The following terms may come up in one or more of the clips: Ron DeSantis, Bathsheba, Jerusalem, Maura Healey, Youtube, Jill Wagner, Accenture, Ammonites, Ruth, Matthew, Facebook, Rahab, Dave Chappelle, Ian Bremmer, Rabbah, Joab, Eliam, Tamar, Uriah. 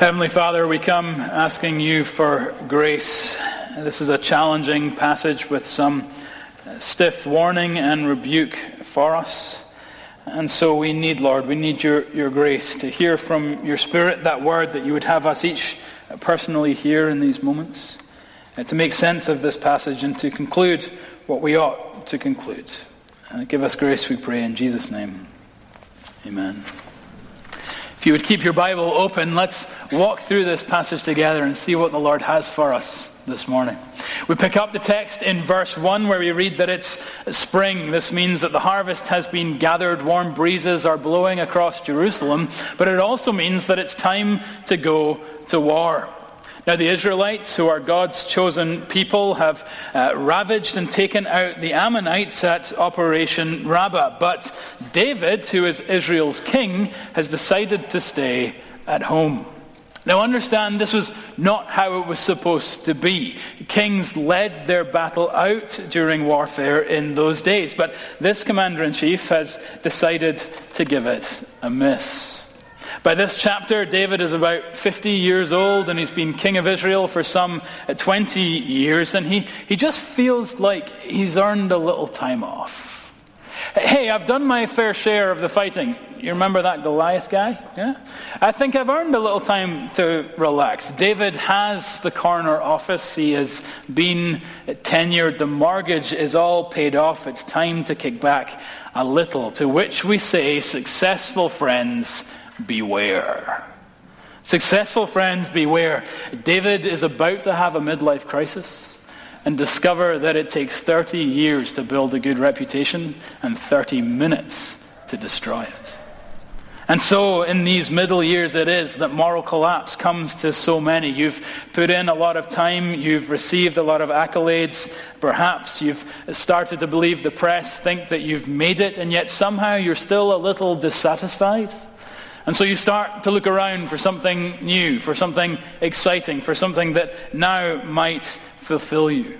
Heavenly Father, we come asking you for grace. This is a challenging passage with some stiff warning and rebuke for us. And so we need, Lord, we need your grace to hear from your Spirit that word that you would have us each personally hear in these moments, to make sense of this passage and to conclude what we ought to conclude. Give us grace, we pray, in Jesus' name. Amen. If you would keep your Bible open, let's walk through this passage together and see what the Lord has for us this morning. We pick up the text in verse 1 where we read that it's spring. This means that the harvest has been gathered, warm breezes are blowing across Jerusalem, but it also means that it's time to go to war. Now the Israelites, who are God's chosen people, have ravaged and taken out the Ammonites at Operation Rabbah. But David, who is Israel's king, has decided to stay at home. Now understand, this was not how it was supposed to be. Kings led their battle out during warfare in those days. But this commander-in-chief has decided to give it a miss. By this chapter, David is about 50 years old, and he's been king of Israel for some 20 years, and he just feels like he's earned a little time off. Hey, I've done my fair share of the fighting. You remember that Goliath guy? Yeah? I think I've earned a little time to relax. David has the corner office. He has been tenured. The mortgage is all paid off. It's time to kick back a little, to which we say, successful friends, beware. Successful friends, beware. David is about to have a midlife crisis and discover that it takes 30 years to build a good reputation and 30 minutes to destroy it. And so in these middle years it is that moral collapse comes to so many. You've put in a lot of time, you've received a lot of accolades, perhaps you've started to believe the press, think that you've made it, and yet somehow you're still a little dissatisfied. And so you start to look around for something new, for something exciting, for something that now might fulfill you.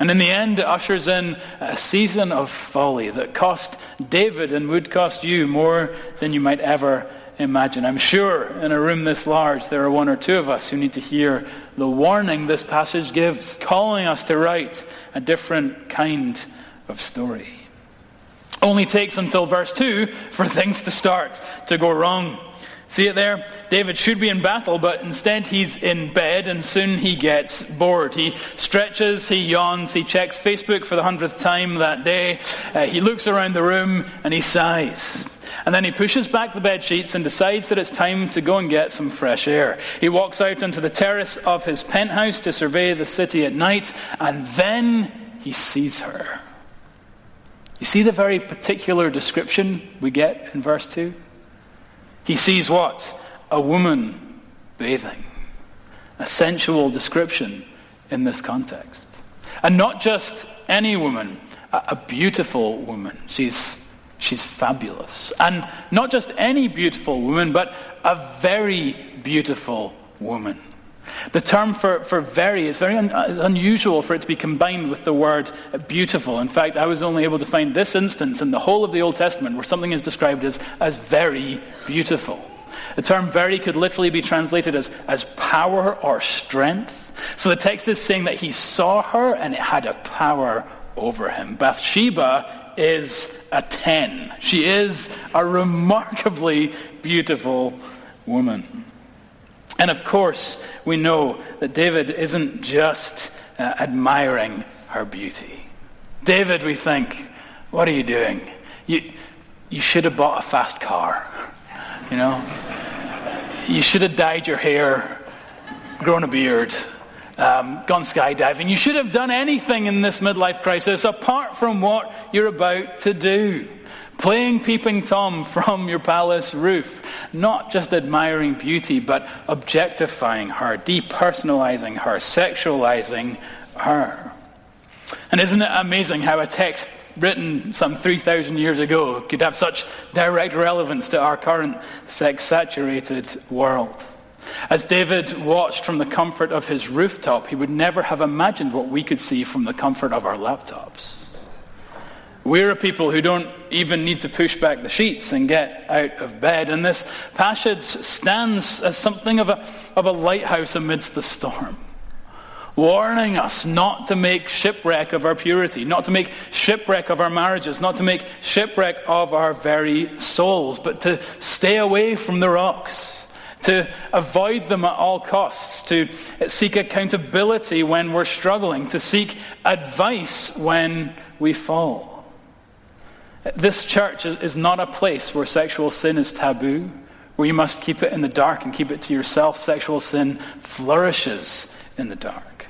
And in the end, it ushers in a season of folly that cost David and would cost you more than you might ever imagine. I'm sure in a room this large, there are one or two of us who need to hear the warning this passage gives, calling us to write a different kind of story. Only takes until verse 2 for things to start to go wrong. See it there? David should be in battle, but instead he's in bed, and soon he gets bored. He stretches, he yawns, he checks Facebook for the 100th time that day. He looks around the room, and he sighs. And then he pushes back the bed sheets and decides that it's time to go and get some fresh air. He walks out onto the terrace of his penthouse to survey the city at night, and then he sees her. You see the very particular description we get in verse 2? He sees what? A woman bathing. A sensual description in this context. And not just any woman, a beautiful woman. She's fabulous. And not just any beautiful woman, but a very beautiful woman. The term for very is very unusual for it to be combined with the word beautiful. In fact, I was only able to find this instance in the whole of the Old Testament where something is described as very beautiful. The term very could literally be translated as power or strength. So the text is saying that he saw her and it had a power over him. Bathsheba is a 10. She is a remarkably beautiful woman. And of course, we know that David isn't just admiring her beauty. David, we think, what are you doing? You should have bought a fast car, you know? You should have dyed your hair, grown a beard, gone skydiving. You should have done anything in this midlife crisis apart from what you're about to do. Playing peeping Tom from your palace roof. Not just admiring beauty, but objectifying her, depersonalizing her, sexualizing her. And isn't it amazing how a text written some 3,000 years ago could have such direct relevance to our current sex-saturated world? As David watched from the comfort of his rooftop, he would never have imagined what we could see from the comfort of our laptops. We're a people who don't even need to push back the sheets and get out of bed. And this passage stands as something of a lighthouse amidst the storm, warning us not to make shipwreck of our purity, not to make shipwreck of our marriages, not to make shipwreck of our very souls, but to stay away from the rocks, to avoid them at all costs, to seek accountability when we're struggling, to seek advice when we fall. This church is not a place where sexual sin is taboo, where you must keep it in the dark and keep it to yourself. Sexual sin flourishes in the dark.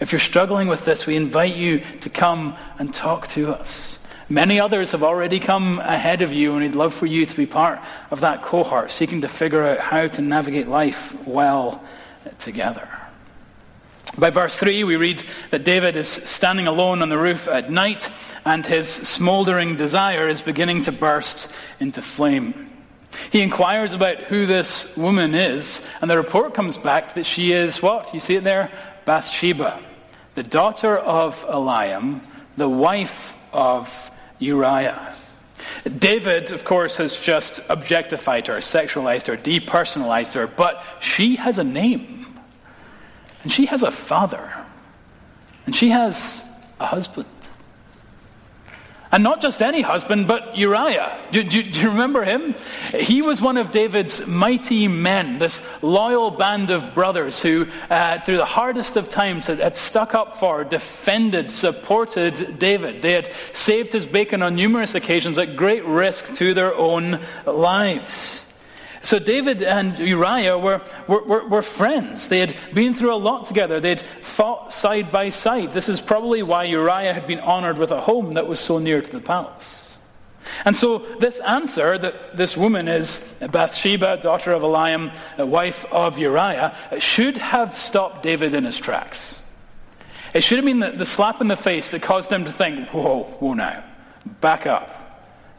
If you're struggling with this, we invite you to come and talk to us. Many others have already come ahead of you, and we'd love for you to be part of that cohort, seeking to figure out how to navigate life well together. By verse 3, we read that David is standing alone on the roof at night, and his smoldering desire is beginning to burst into flame. He inquires about who this woman is, and the report comes back that she is what? You see it there? Bathsheba, the daughter of Eliam, the wife of Uriah. David, of course, has just objectified her, sexualized her, depersonalized her, but she has a name. And she has a father. And she has a husband. And not just any husband, but Uriah. Do you remember him? He was one of David's mighty men, this loyal band of brothers who, through the hardest of times, had stuck up for, defended, supported David. They had saved his bacon on numerous occasions at great risk to their own lives. So David and Uriah were friends. They had been through a lot together. They'd fought side by side. This is probably why Uriah had been honored with a home that was so near to the palace. And so this answer, that this woman is Bathsheba, daughter of Eliam, wife of Uriah, should have stopped David in his tracks. It should have been the slap in the face that caused them to think, whoa now, back up.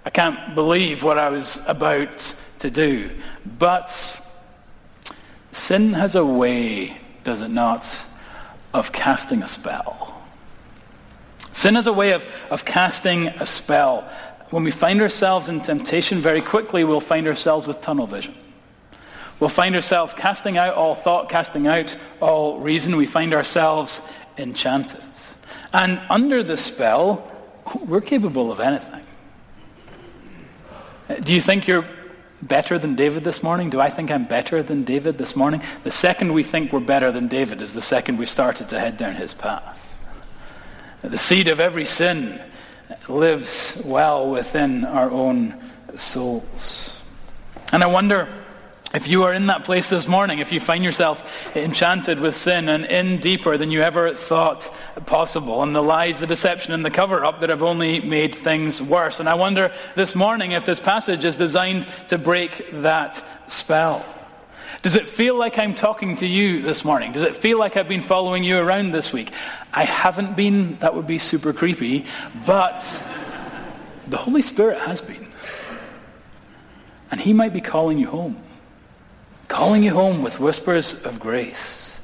I can't believe what I was about to do. But sin has a way, does it not, of casting a spell. Sin has a way of casting a spell. When we find ourselves in temptation, very quickly we'll find ourselves with tunnel vision. We'll find ourselves casting out all thought, casting out all reason. We find ourselves enchanted. And under the spell, we're capable of anything. Do you think you're better than David this morning? Do I think I'm better than David this morning? The second we think we're better than David is the second we started to head down his path. The seed of every sin lives well within our own souls. And I wonder if you are in that place this morning, if you find yourself enchanted with sin and in deeper than you ever thought possible, and the lies, the deception, and the cover-up that have only made things worse. And I wonder this morning if this passage is designed to break that spell. Does it feel like I'm talking to you this morning? Does it feel like I've been following you around this week? I haven't been. That would be super creepy. But the Holy Spirit has been. And he might be calling you home. Calling you home with whispers of grace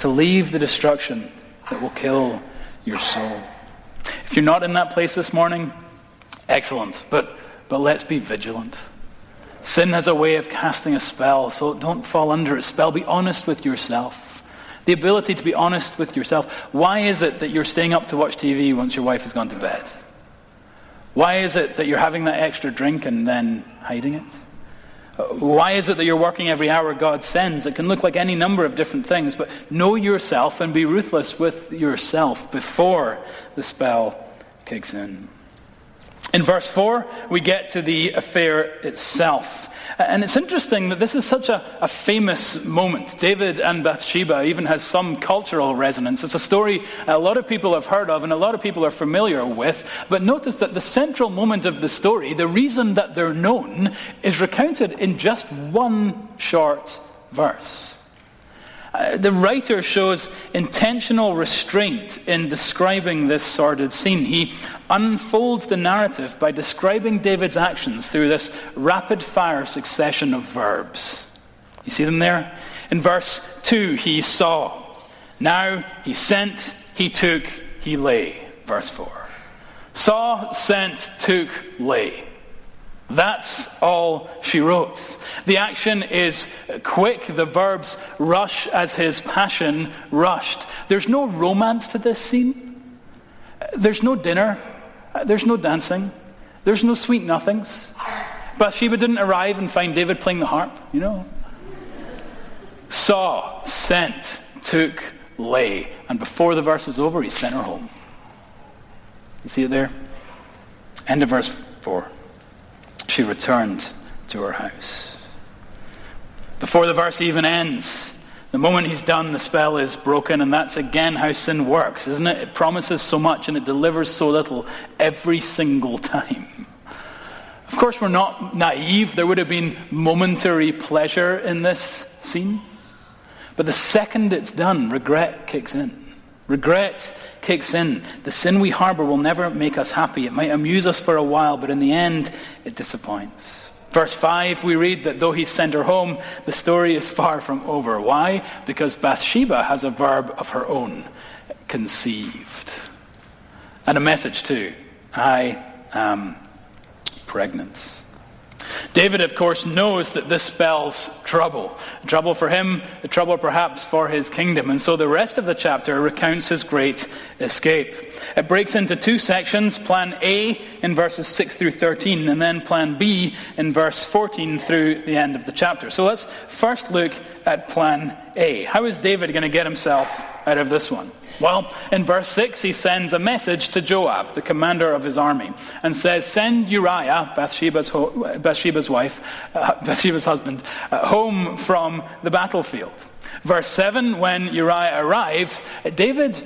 to leave the destruction that will kill your soul. If you're not in that place this morning, excellent, but let's be vigilant. Sin has a way of casting a spell, so don't fall under its spell. Be honest with yourself. The ability to be honest with yourself. Why is it that you're staying up to watch TV once your wife has gone to bed? Why is it that you're having that extra drink and then hiding it? Why is it that you're working every hour God sends? It can look like any number of different things, but know yourself and be ruthless with yourself before the spell kicks in. In verse 4, we get to the affair itself. And it's interesting that this is such a famous moment. David and Bathsheba even has some cultural resonance. It's a story a lot of people have heard of and a lot of people are familiar with. But notice that the central moment of the story, the reason that they're known, is recounted in just one short verse. The writer shows intentional restraint in describing this sordid scene. He unfolds the narrative by describing David's actions through this rapid-fire succession of verbs. You see them there? In verse 2, he saw. Now he sent, he took, he lay. Verse 4. Saw, sent, took, lay. That's all she wrote. The action is quick. The verbs rush as his passion rushed. There's no romance to this scene. There's no dinner. There's no dancing. There's no sweet nothings. Bathsheba didn't arrive and find David playing the harp, you know. Saw, sent, took, lay. And before the verse is over, he sent her home. You see it there? End of verse 4. She returned to her house. Before the verse even ends, the moment he's done, the spell is broken, and that's again how sin works, isn't it? It promises so much and it delivers so little every single time. Of course, we're not naive. There would have been momentary pleasure in this scene. But the second it's done, regret kicks in. Regret kicks in. The sin we harbor will never make us happy. It might amuse us for a while, but in the end, it disappoints. Verse 5, we read that though he sent her home, the story is far from over. Why? Because Bathsheba has a verb of her own, conceived. And a message too, I am pregnant. David, of course, knows that this spells trouble. Trouble for him, trouble perhaps for his kingdom. And so the rest of the chapter recounts his great escape. It breaks into two sections, plan A in verses 6 through 13, and then plan B in verse 14 through the end of the chapter. So let's first look at plan A. How is David going to get himself out of this one? Well, in verse 6, he sends a message to Joab, the commander of his army, and says, send Uriah, Bathsheba's husband, home from the battlefield. Verse 7, when Uriah arrives, David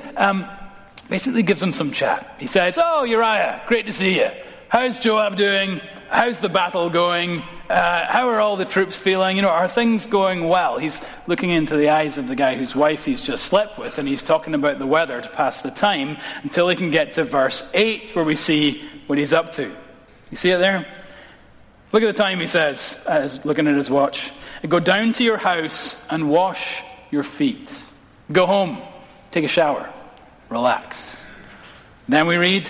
basically gives him some chat. He says, oh, Uriah, great to see you. How's Joab doing? How's the battle going? How are all the troops feeling? You know, are things going well? He's looking into the eyes of the guy whose wife he's just slept with, and he's talking about the weather to pass the time until he can get to verse 8, where we see what he's up to. You see it there? Look at the time, he says, looking at his watch. Go down to your house and wash your feet. Go home, take a shower, relax. Then we read,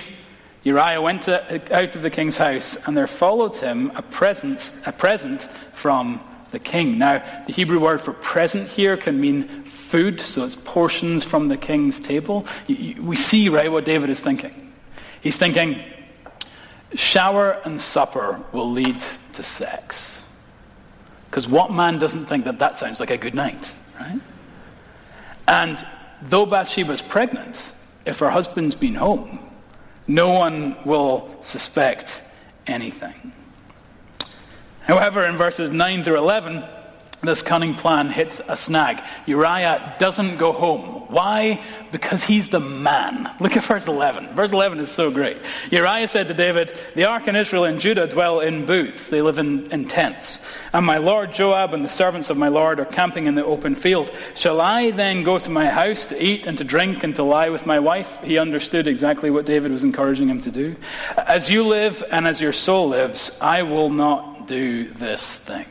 Uriah went out of the king's house, and there followed him a present from the king. Now, the Hebrew word for present here can mean food, so it's portions from the king's table. We see, right, what David is thinking. He's thinking, shower and supper will lead to sex. Because what man doesn't think that that sounds like a good night, right? And though Bathsheba's pregnant, if her husband's been home, no one will suspect anything. However, in verses 9 through 11, this cunning plan hits a snag. Uriah doesn't go home. Why? Because he's the man. Look at verse 11. Verse 11 is so great. Uriah said to David, the ark and Israel and Judah dwell in booths. They live in tents. And my lord Joab and the servants of my lord are camping in the open field. Shall I then go to my house to eat and to drink and to lie with my wife? He understood exactly what David was encouraging him to do. As you live and as your soul lives, I will not do this thing.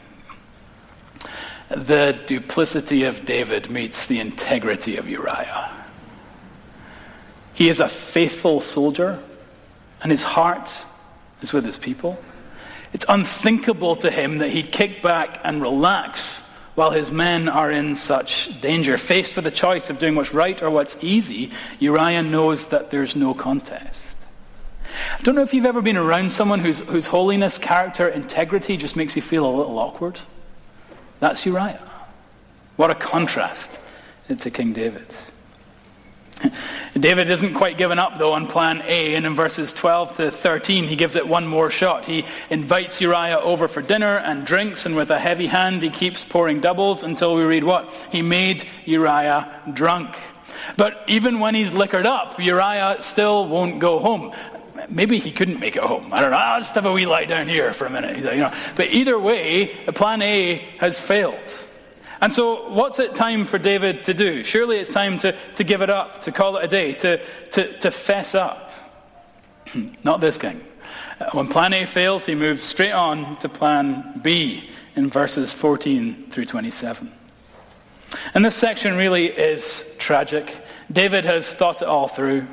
The duplicity of David meets the integrity of Uriah. He is a faithful soldier, and his heart is with his people. It's unthinkable to him that he'd kick back and relax while his men are in such danger. Faced with the choice of doing what's right or what's easy, Uriah knows that there's no contest. I don't know if you've ever been around someone whose holiness, character, integrity just makes you feel a little awkward. That's Uriah. What a contrast to King David. David isn't quite given up, though, on plan A, and in verses 12 to 13, he gives it one more shot. He invites Uriah over for dinner and drinks, and with a heavy hand, he keeps pouring doubles until we read what? He made Uriah drunk. But even when he's liquored up, Uriah still won't go home. Maybe he couldn't make it home. I don't know. I'll just have a wee lie down here for a minute. You know. But either way, plan A has failed. And so what's it time for David to do? Surely it's time to give it up, to call it a day, to fess up. Not this king. When plan A fails, he moves straight on to plan B in verses 14 through 27. And this section really is tragic. David has thought it all through.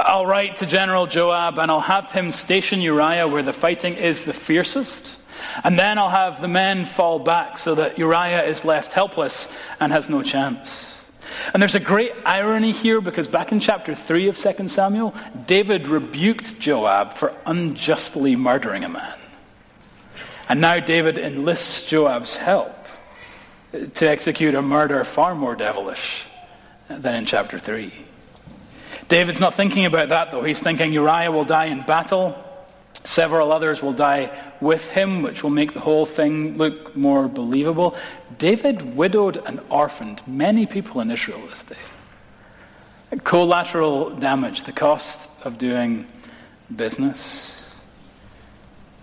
I'll write to General Joab and I'll have him station Uriah where the fighting is the fiercest. And then I'll have the men fall back so that Uriah is left helpless and has no chance. And there's a great irony here because back in chapter 3 of 2 Samuel, David rebuked Joab for unjustly murdering a man. And now David enlists Joab's help to execute a murder far more devilish than in chapter 3. David's not thinking about that though. He's thinking Uriah will die in battle. Several others will die with him, which will make the whole thing look more believable. David widowed and orphaned many people in Israel this day. Collateral damage, the cost of doing business.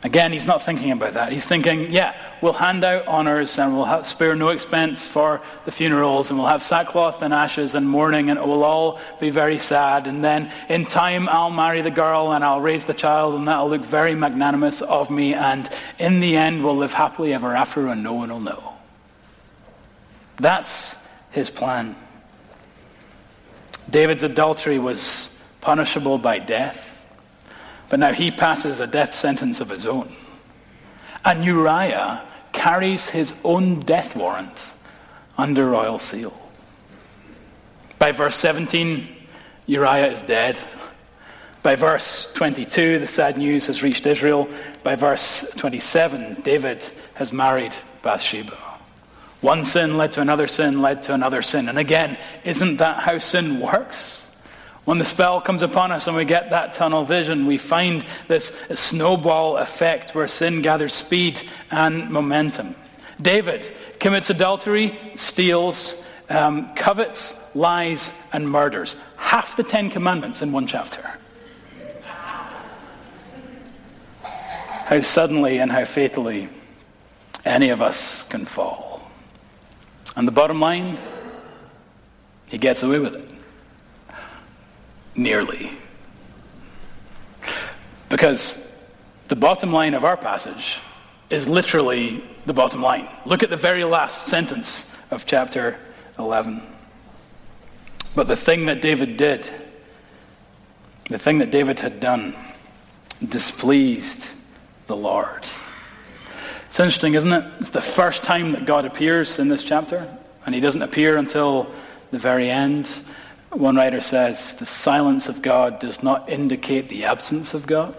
Again, he's not thinking about that. He's thinking, we'll hand out honors and we'll spare no expense for the funerals and we'll have sackcloth and ashes and mourning and it will all be very sad. And then in time I'll marry the girl and I'll raise the child and that'll look very magnanimous of me. And in the end we'll live happily ever after and no one will know. That's his plan. David's adultery was punishable by death. But now he passes a death sentence of his own. And Uriah carries his own death warrant under royal seal. By verse 17, Uriah is dead. By verse 22, the sad news has reached Israel. By verse 27, David has married Bathsheba. One sin led to another sin led to another sin. And again, isn't that how sin works? When the spell comes upon us and we get that tunnel vision, we find this snowball effect where sin gathers speed and momentum. David commits adultery, steals, covets, lies, and murders. Half the 10 Commandments in one chapter. How suddenly and how fatally any of us can fall. And the bottom line, he gets away with it. Nearly. Because the bottom line of our passage is literally the bottom line. Look at the very last sentence of chapter 11. But the thing that David did, the thing that David had done, displeased the Lord. It's interesting, isn't it? It's the first time that God appears in this chapter, and he doesn't appear until the very end. One writer says, the silence of God does not indicate the absence of God.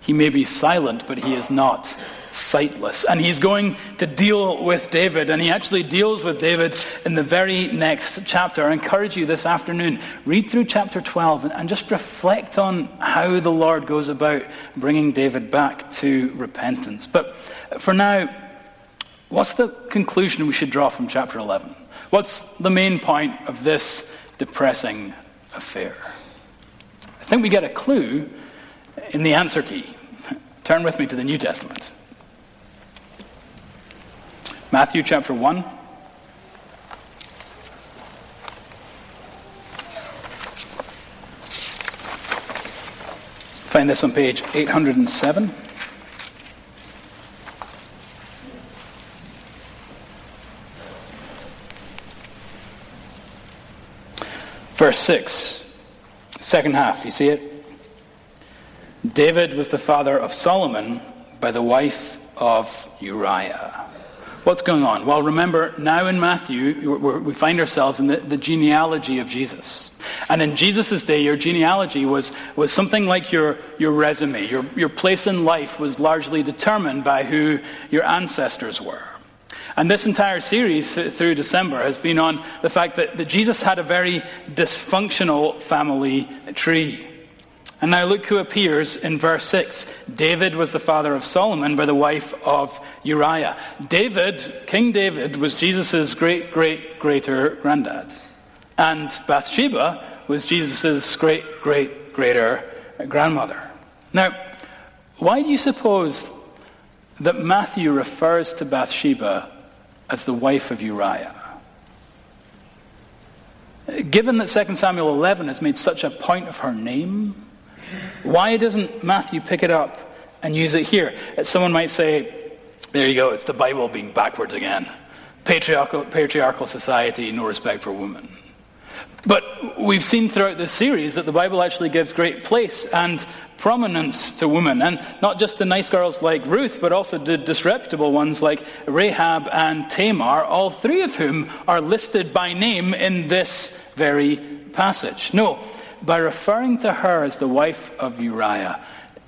He may be silent, but he is not sightless. And he's going to deal with David, and he actually deals with David in the very next chapter. I encourage you this afternoon, read through chapter 12 and just reflect on how the Lord goes about bringing David back to repentance. But for now, what's the conclusion we should draw from chapter 11? What's the main point of this depressing affair? I think we get a clue in the answer key. Turn with me to the New Testament. Matthew chapter 1. Find this on page 807. Verse 6, second half, you see it? David was the father of Solomon by the wife of Uriah. What's going on? Well, remember, now in Matthew, we find ourselves in the genealogy of Jesus. And in Jesus' day, your genealogy was something like your resume. Your place in life was largely determined by who your ancestors were. And this entire series through December has been on the fact that Jesus had a very dysfunctional family tree. And now look who appears in verse 6. David was the father of Solomon by the wife of Uriah. David, King David, was Jesus' great-great-greater-granddad. And Bathsheba was Jesus' great-great-greater-grandmother. Now, why do you suppose that Matthew refers to Bathsheba as the wife of Uriah? Given that 2 Samuel 11 has made such a point of her name, why doesn't Matthew pick it up and use it here? Someone might say, there you go, it's the Bible being backwards again. Patriarchal society, no respect for women. But we've seen throughout this series that the Bible actually gives great place and prominence to women, and not just the nice girls like Ruth, but also the disreputable ones like Rahab and Tamar, all three of whom are listed by name in this very passage. No, by referring to her as the wife of Uriah,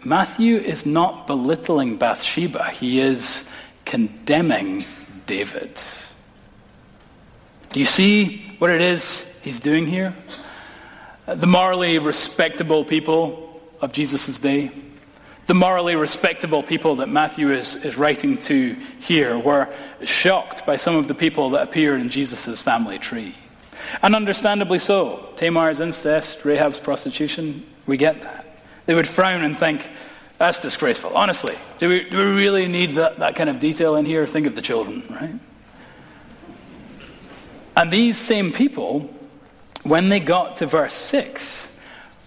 Matthew is not belittling Bathsheba. He is condemning David. Do you see what it is he's doing here? The morally respectable people of Jesus' day, the morally respectable people that Matthew is writing to here, were shocked by some of the people that appear in Jesus' family tree. And understandably so. Tamar's incest, Rahab's prostitution, we get that. They would frown and think, that's disgraceful. Honestly, do we really need that kind of detail in here? Think of the children, right? And these same people, when they got to verse 6,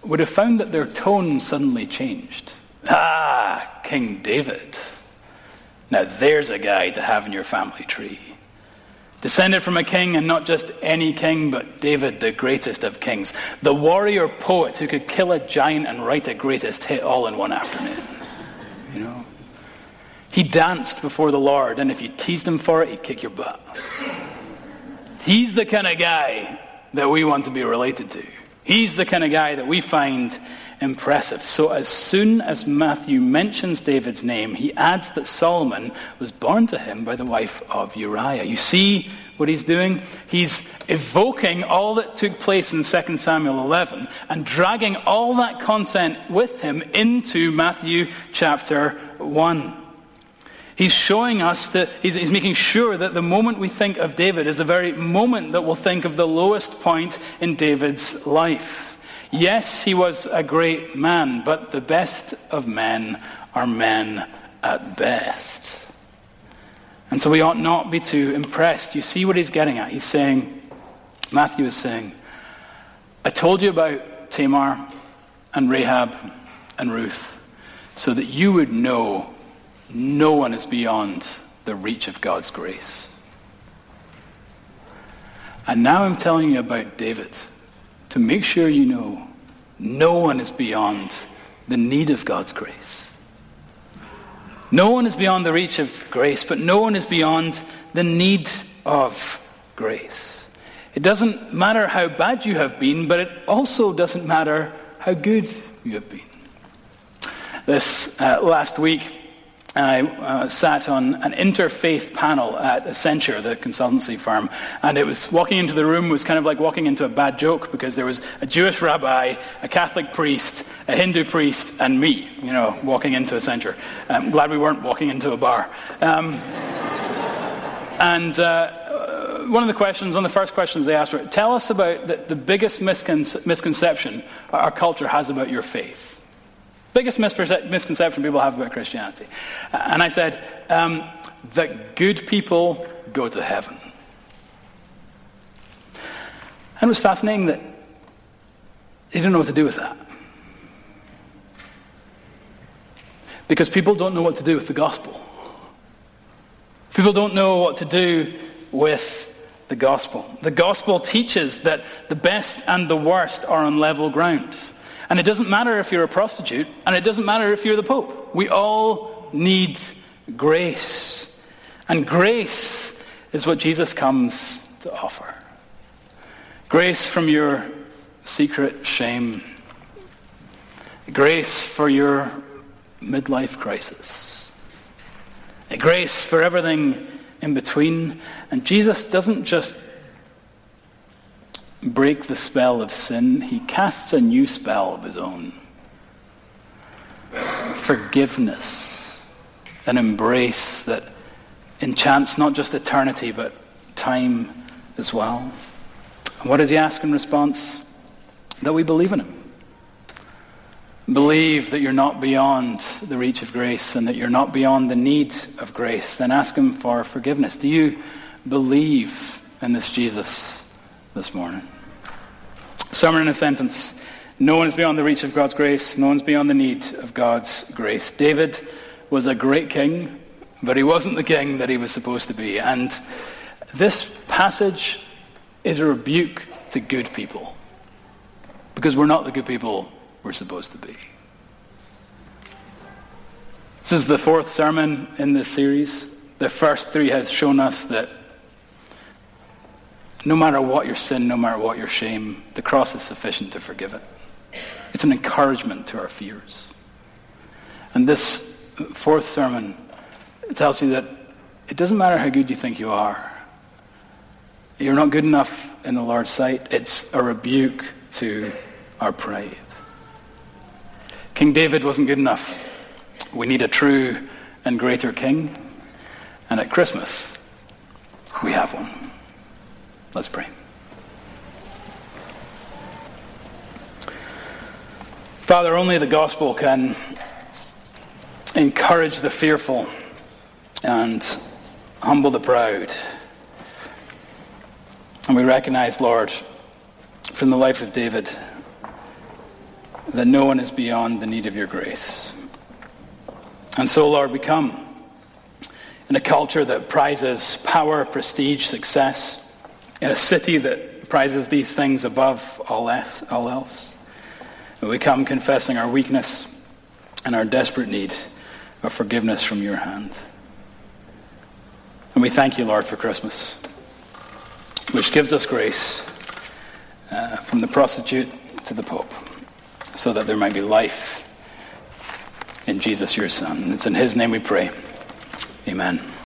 would have found that their tone suddenly changed. Ah, King David. Now there's a guy to have in your family tree. Descended from a king, and not just any king, but David, the greatest of kings. The warrior poet who could kill a giant and write a greatest hit all in one afternoon. You know? He danced before the Lord, and if you teased him for it, he'd kick your butt. He's the kind of guy that we want to be related to. He's the kind of guy that we find impressive. So as soon as Matthew mentions David's name, he adds that Solomon was born to him by the wife of Uriah. You see what he's doing? He's evoking all that took place in 2 Samuel 11 and dragging all that content with him into Matthew chapter 1. He's showing us that, he's making sure that the moment we think of David is the very moment that we'll think of the lowest point in David's life. Yes, he was a great man, but the best of men are men at best. And so we ought not be too impressed. You see what he's getting at. He's saying, Matthew is saying, I told you about Tamar and Rahab and Ruth so that you would know no one is beyond the reach of God's grace. And now I'm telling you about David to make sure you know no one is beyond the need of God's grace. No one is beyond the reach of grace, but no one is beyond the need of grace. It doesn't matter how bad you have been, but it also doesn't matter how good you have been. This last week, I sat on an interfaith panel at Accenture, the consultancy firm, and it was walking into the room was kind of like walking into a bad joke, because there was a Jewish rabbi, a Catholic priest, a Hindu priest, and me, you know, walking into Accenture. I'm glad we weren't walking into a bar. One of the questions, one of the first questions they asked were, tell us about the biggest misconception our culture has about your faith. Biggest misconception people have about Christianity. And I said, that good people go to heaven. And it was fascinating that they didn't know what to do with that. Because people don't know what to do with the gospel. People don't know what to do with the gospel. The gospel teaches that the best and the worst are on level ground. And it doesn't matter if you're a prostitute, and it doesn't matter if you're the Pope. We all need grace. And grace is what Jesus comes to offer. Grace from your secret shame. Grace for your midlife crisis. Grace for everything in between. And Jesus doesn't just break the spell of sin, he casts a new spell of his own. Forgiveness, an embrace that enchants not just eternity but time as well. And what does he ask in response? That we believe in him. Believe that you're not beyond the reach of grace and that you're not beyond the need of grace. Then ask him for forgiveness. Do you believe in this Jesus this morning? Summary in a sentence. No one is beyond the reach of God's grace. No one's beyond the need of God's grace. David was a great king, but he wasn't the king that he was supposed to be. And this passage is a rebuke to good people. Because we're not the good people we're supposed to be. This is the fourth sermon in this series. The first three have shown us that no matter what your sin, no matter what your shame, the cross is sufficient to forgive it. It's an encouragement to our fears. And this fourth sermon tells you that it doesn't matter how good you think you are. You're not good enough in the Lord's sight. It's a rebuke to our pride. King David wasn't good enough. We need a true and greater king. And at Christmas, we have one. Let's pray. Father, only the gospel can encourage the fearful and humble the proud. And we recognize, Lord, from the life of David, that no one is beyond the need of your grace. And so, Lord, we come in a culture that prizes power, prestige, success, in a city that prizes these things above all else. And we come confessing our weakness and our desperate need of forgiveness from your hand. And we thank you, Lord, for Christmas, which gives us grace from the prostitute to the Pope, so that there might be life in Jesus, your Son. It's in his name we pray. Amen.